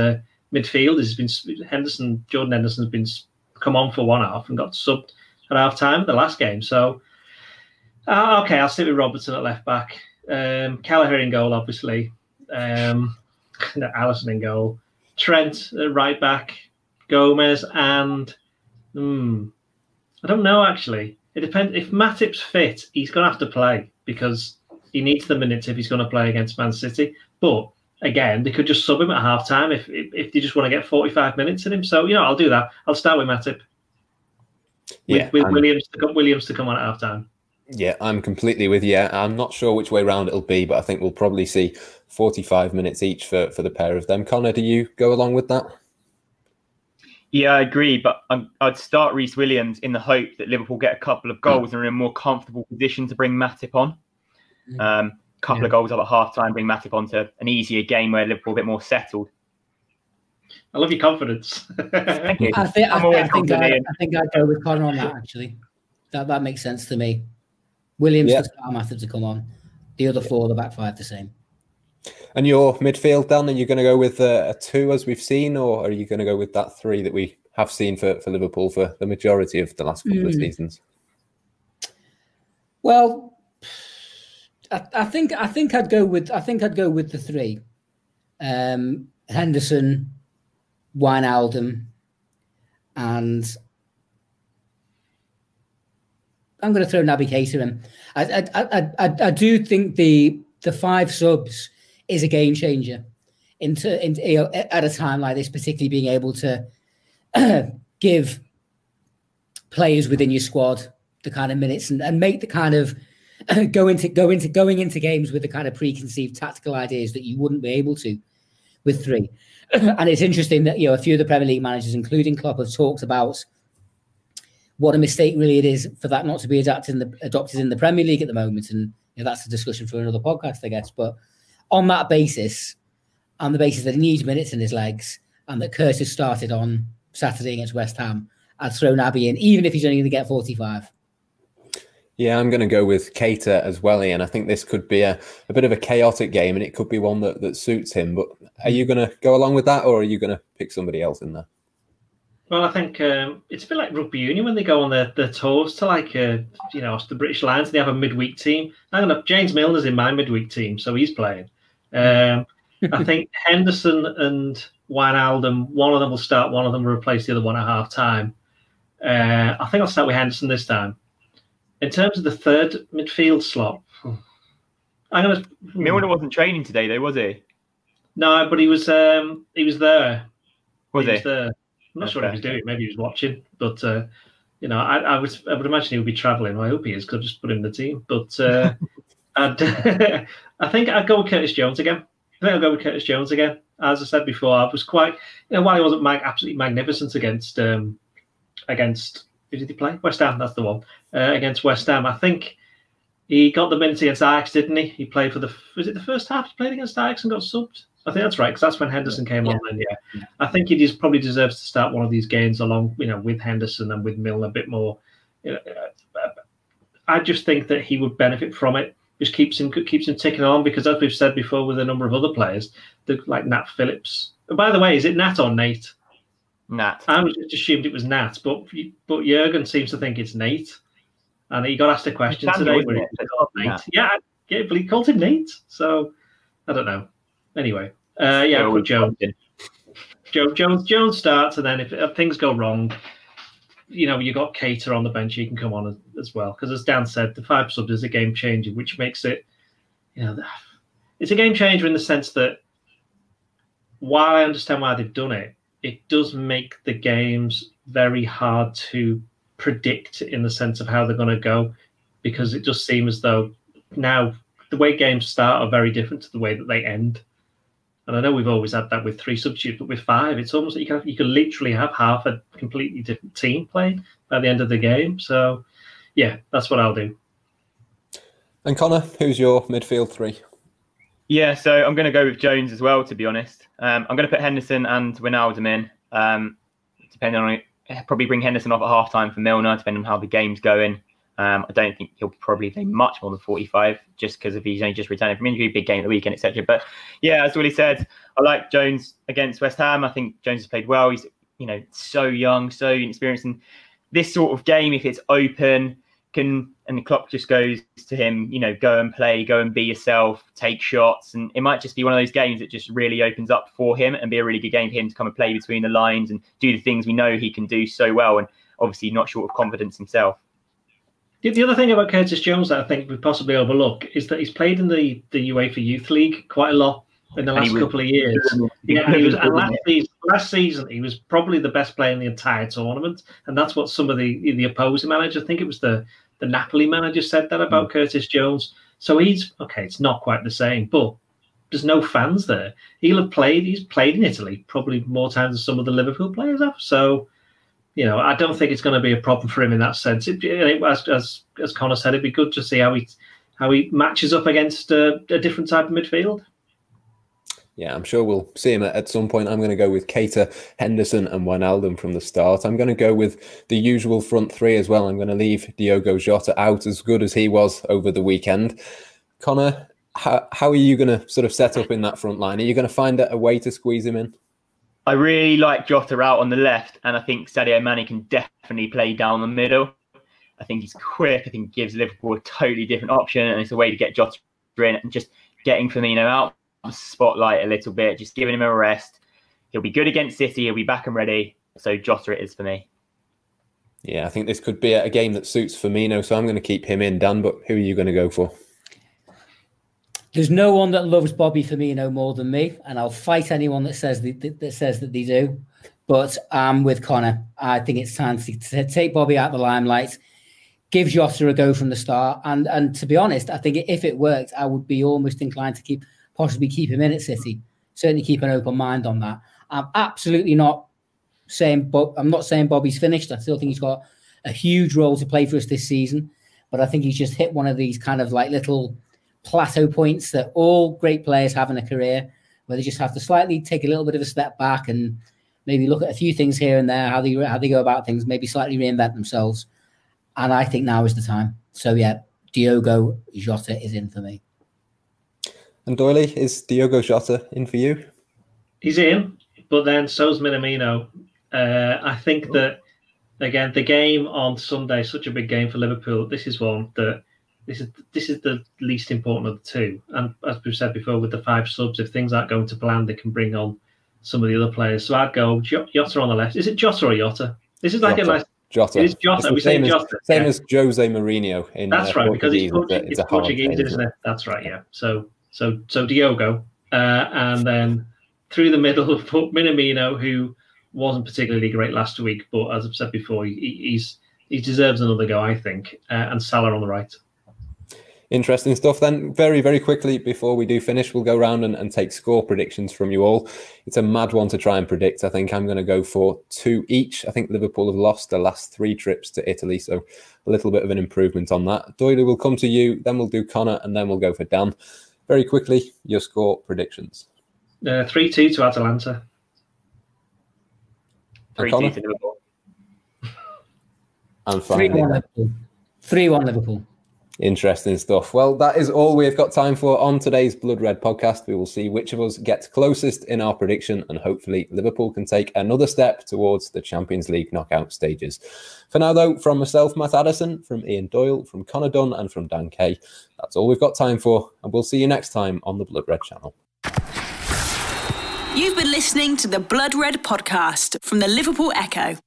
midfield. Jordan Henderson's been come on for one half and got subbed at half time the last game. So, okay, I'll sit with Robertson at left back. Callagher in goal, obviously. Alisson in goal. Trent at right back. Gomez and I don't know actually. It depends. If Matip's fit, he's going to have to play because he needs the minutes if he's going to play against Man City. But, again, they could just sub him at half-time if they just want to get 45 minutes in him. So, I'll do that. I'll start with Matip. With Williams to come on at half-time. Yeah, I'm completely with you. I'm not sure which way round it'll be, but I think we'll probably see 45 minutes each for the pair of them. Connor, do you go along with that? Yeah, I agree, but I'd start Rhys Williams in the hope that Liverpool get a couple of goals and are in a more comfortable position to bring Matip on. Of goals up at half-time, bring Matip on to an easier game where Liverpool are a bit more settled. I love your confidence. Thank you. I think I'd go with Connor on that, actually. That makes sense to me. Williams to start, Matip to come on. The other four, the back five, the same. And your midfield, Dan, are you going to go with a two as we've seen, or are you going to go with that three that we have seen for Liverpool for the majority of the last couple of seasons? Well, I think I'd go with the three: Henderson, Wijnaldum, and I'm going to throw Naby Keita in. I do think the five subs is a game changer at a time like this, particularly being able to give players within your squad the kind of minutes and make the kind of going into games with the kind of preconceived tactical ideas that you wouldn't be able to with three. And it's interesting that a few of the Premier League managers, including Klopp, have talked about what a mistake really it is for that not to be adopted in the Premier League at the moment. And that's a discussion for another podcast, I guess, but. On that basis, on the basis that he needs minutes in his legs and that Curtis started on Saturday against West Ham, I'd throw Naby in, even if he's only going to get 45. Yeah, I'm going to go with Keita as well, Ian. I think this could be a bit of a chaotic game and it could be one that suits him. But are you going to go along with that or are you going to pick somebody else in there? Well, I think it's a bit like rugby union when they go on their tours to the British Lions and they have a midweek team. I don't know, James Milner's in my midweek team, so he's playing. I think Henderson and Wijnaldum, one of them will start, one of them will replace the other one at half time. I think I'll start with Henderson this time. In terms of the third midfield slot, Milner wasn't training today, though, was he? No, but he was there. Was he? There. I'm not sure what he was doing. Maybe he was watching, but I would imagine he would be travelling. I hope he is, because I just put him in the team. But I think I'd go with Curtis Jones again. As I said before, I was quite, while he wasn't absolutely magnificent against Who did he play? West Ham, that's the one. Against West Ham, I think he got the minutes against Ajax, didn't he? He played for the... Was it the first half he played against Ajax and got subbed? I think that's right, because that's when Henderson came on then, yeah. I think he just probably deserves to start one of these games along, you know, with Henderson and with Milner a bit more. You know, I just think that he would benefit from it. Just keeps him ticking on, because as we've said before with a number of other players, like Nat Phillips. And by the way, is it Nat or Nate? Nat. I just assumed it was Nat, but Jurgen seems to think it's Nate. And he got asked a question today. Where he called Nate. Nat. Yeah, but he called him Nate. So, I don't know. Anyway, yeah, I'll put Jones starts, and then if things go wrong, you know, you got Keita on the bench, he can come on as well. Because as Dan said, the 5 subs is a game changer, which makes it, you know, it's a game changer in the sense that while I understand why they've done it, it does make the games very hard to predict in the sense of how they're going to go, because it just seems as though now the way games start are very different to the way that they end. And I know we've always had that with 3 substitutes, but with 5, it's almost like you can literally have half a completely different team playing by the end of the game. So, yeah, that's what I'll do. And Connor, who's your midfield 3? Yeah, so I'm going to go with Jones as well, to be honest. I'm going to put Henderson and Wijnaldum in, depending on... Probably bring Henderson off at half-time for Milner, depending on how the game's going. I don't think he'll probably play much more than 45, just because of he's only just returning from injury, big game at the weekend, etc. But yeah, as Willie said, I like Jones against West Ham. I think Jones has played well. He's, you know, so young, so inexperienced, and this sort of game, if it's open, and Klopp just goes to him, you know, go and play, go and be yourself, take shots, and it might just be one of those games that just really opens up for him and be a really good game for him to come and play between the lines and do the things we know he can do so well, and obviously not short of confidence himself. The other thing about Curtis Jones that I think we possibly overlook is that he's played in the UEFA Youth League quite a lot in the last couple of years. Yeah, last season he was probably the best player in the entire tournament, and that's what some of the opposing manager, I think it was the Napoli manager, said that about Curtis Jones. So he's okay. It's not quite the same, but there's no fans there. He'll have played. He's played in Italy probably more times than some of the Liverpool players have. So, you know, I don't think it's going to be a problem for him in that sense. As Connor said, it'd be good to see how he matches up against a different type of midfield. Yeah, I'm sure we'll see him at some point. I'm going to go with Keita, Henderson and Wijnaldum from the start. I'm going to go with the usual front 3 as well. I'm going to leave Diogo Jota out, as good as he was over the weekend. Connor, how are you going to sort of set up in that front line? Are you going to find a way to squeeze him in? I really like Jota out on the left, and I think Sadio Mane can definitely play down the middle. I think he's quick. I think he gives Liverpool a totally different option, and it's a way to get Jota in and just getting Firmino out of the spotlight a little bit, just giving him a rest. He'll be good against City. He'll be back and ready. So Jota it is for me. Yeah, I think this could be a game that suits Firmino, so I'm going to keep him in. Dan, but who are you going to go for? There's no one that loves Bobby Firmino more than me, and I'll fight anyone that says that they do. But I'm with Connor. I think it's time to take Bobby out of the limelight, give Jota a go from the start, and to be honest, I think if it worked, I would be almost inclined to possibly keep him in at City. Certainly keep an open mind on that. I'm not saying Bobby's finished. I still think he's got a huge role to play for us this season, but I think he's just hit one of these kind of like little plateau points that all great players have in a career, where they just have to slightly take a little bit of a step back and maybe look at a few things here and there, how they go about things, maybe slightly reinvent themselves. And I think now is the time. So yeah, Diogo Jota is in for me. And Doyley, is Diogo Jota in for you? He's in, but then so's Minamino. I think that, again, the game on Sunday, such a big game for Liverpool, this is the least important of the two. And as we've said before, with the 5 subs, if things aren't going to plan, they can bring on some of the other players. So I'd go Jota on the left. Is it Jota or Jota? This is like Jota. A nice... Jota. It is Jota. We say Jota. Same as Jose Mourinho. That's right, because it's Portuguese, isn't it? That's right, yeah. So Diogo. And then through the middle, we'll put Minamino, who wasn't particularly great last week, but as I've said before, he deserves another go, I think. And Salah on the right. interesting stuff. Then very, very quickly before we do finish, we'll go round and take score predictions from you all. It's a mad one to try and predict. I think I'm going to go for 2 each. I think Liverpool have lost the last 3 trips to Italy, so a little bit of an improvement on that. Doyle, will come to you, then we'll do Connor, and then we'll go for Dan. Very quickly, your score predictions. 3-2 to Atalanta. 3-2 to Liverpool. And finally, 3-1 Liverpool. 3-1 Liverpool. Interesting stuff. Well, that is all we've got time for on today's Blood Red podcast. We will see which of us gets closest in our prediction, and hopefully Liverpool can take another step towards the Champions League knockout stages. For now, though, from myself, Matt Addison, from Ian Doyle, from Connor Dunn, and from Dan Kay, that's all we've got time for, and we'll see you next time on the Blood Red channel. You've been listening to the Blood Red podcast from the Liverpool Echo.